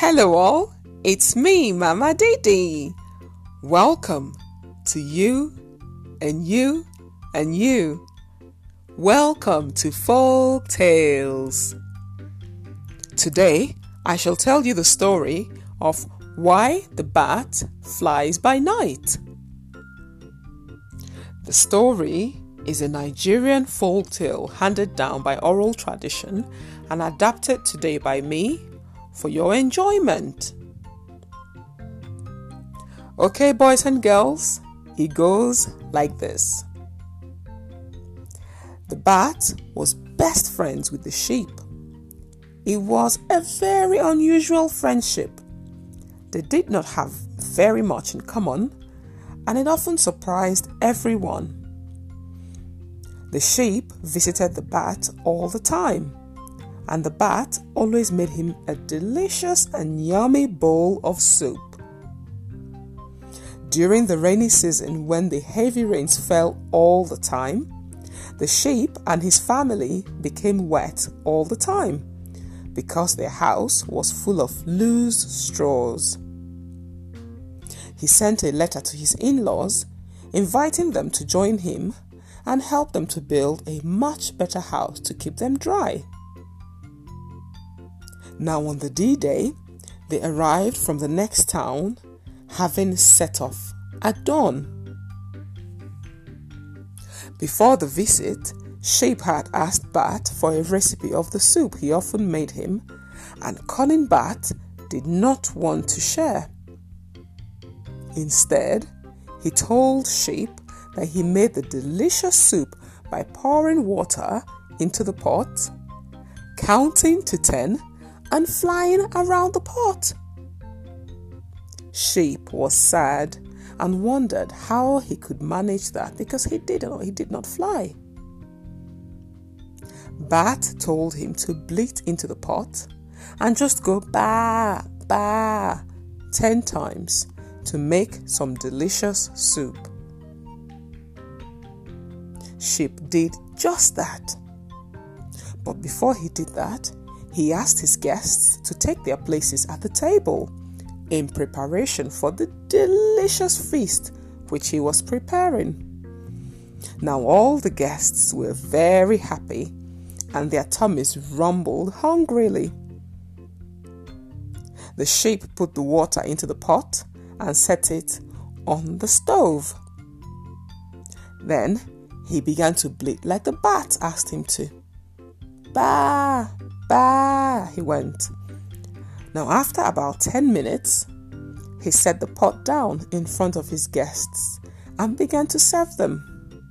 Hello all, it's me, Mama Didi. Welcome to you and you and you. Welcome to Folk Tales. Today, I shall tell you the story of Why the Bat Flies by Night. The story is a Nigerian folktale handed down by oral tradition and adapted today by me for your enjoyment. Okay, boys and girls, it goes like this. The bat was best friends with the sheep. It was a very unusual friendship. They did not have very much in common, and it often surprised everyone. The sheep visited the bat all the time, and the bat always made him a delicious and yummy bowl of soup. During the rainy season, when the heavy rains fell all the time, the sheep and his family became wet all the time because their house was full of loose straws. He sent a letter to his in-laws, inviting them to join him and help them to build a much better house to keep them dry. Now on the D-Day, they arrived from the next town, having set off at dawn. Before the visit, Sheep had asked Bat for a recipe of the soup he often made him, and cunning Bat did not want to share. Instead, he told Sheep that he made the delicious soup by pouring water into the pot, counting to 10, and flying around the pot. Sheep was sad and wondered how he could manage that because he did not fly. Bat told him to bleat into the pot and just go ba ba 10 times to make some delicious soup. Sheep did just that. But before he did that, he asked his guests to take their places at the table in preparation for the delicious feast which he was preparing. Now all the guests were very happy and their tummies rumbled hungrily. The sheep put the water into the pot and set it on the stove. Then he began to bleat like the bat asked him to. Ba! Bah, he went. Now after about 10 minutes, he set the pot down in front of his guests and began to serve them.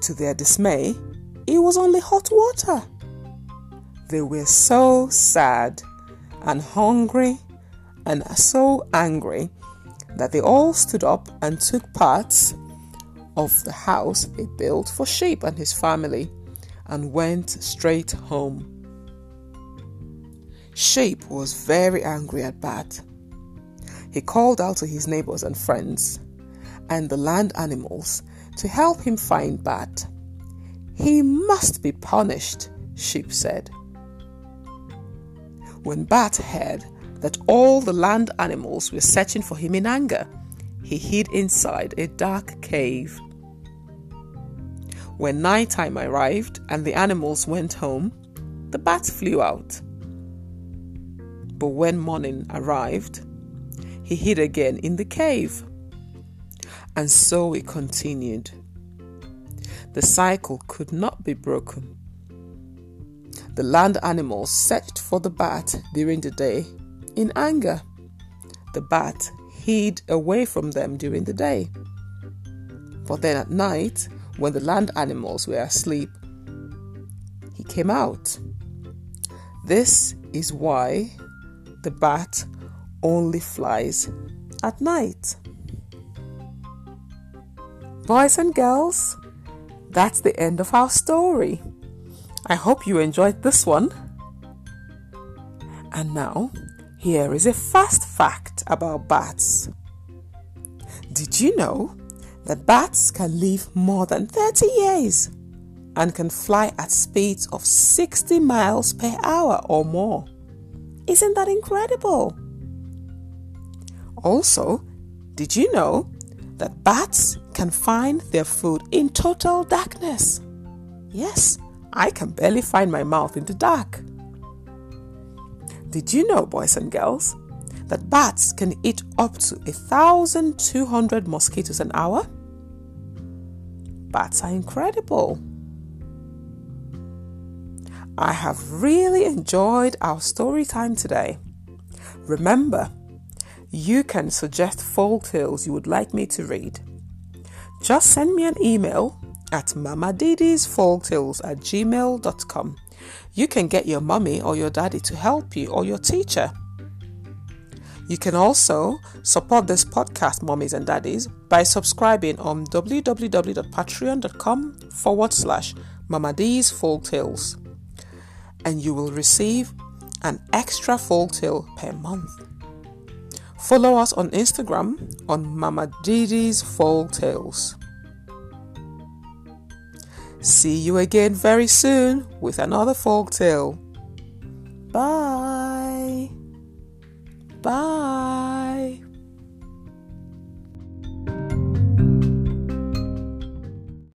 To their dismay, it was only hot water. They were so sad and hungry and so angry that they all stood up and took parts of the house they built for Sheep and his family and went straight home. Sheep was very angry at Bat. He called out to his neighbors and friends and the land animals to help him find Bat. He must be punished, Sheep said. When Bat heard that all the land animals were searching for him in anger, he hid inside a dark cave. When nighttime arrived and the animals went home, the bat flew out. But when morning arrived, he hid again in the cave. And so it continued. The cycle could not be broken. The land animals searched for the bat during the day in anger. The bat hid away from them during the day. But then at night, when the land animals were asleep, he came out. This is why the bat only flies at night. Boys and girls, that's the end of our story. I hope you enjoyed this one. And now, here is a fast fact about bats. Did you know that bats can live more than 30 years and can fly at speeds of 60 miles per hour or more? Isn't that incredible? Also, did you know that bats can find their food in total darkness? Yes, I can barely find my mouth in the dark. Did you know, boys and girls, that bats can eat up to 1,200 mosquitoes an hour? Bats are incredible. I have really enjoyed our story time today. Remember, you can suggest folk tales you would like me to read. Just send me an email at mamadidisfolktales@gmail.com. You can get your mummy or your daddy to help you, or your teacher. You can also support this podcast, mummies and daddies, by subscribing on patreon.com/Mama Didi's Folktales, and you will receive an extra folk tale per month. Follow us on Instagram on Mama Didi's Folktales. See you again very soon with another folk tale. Bye.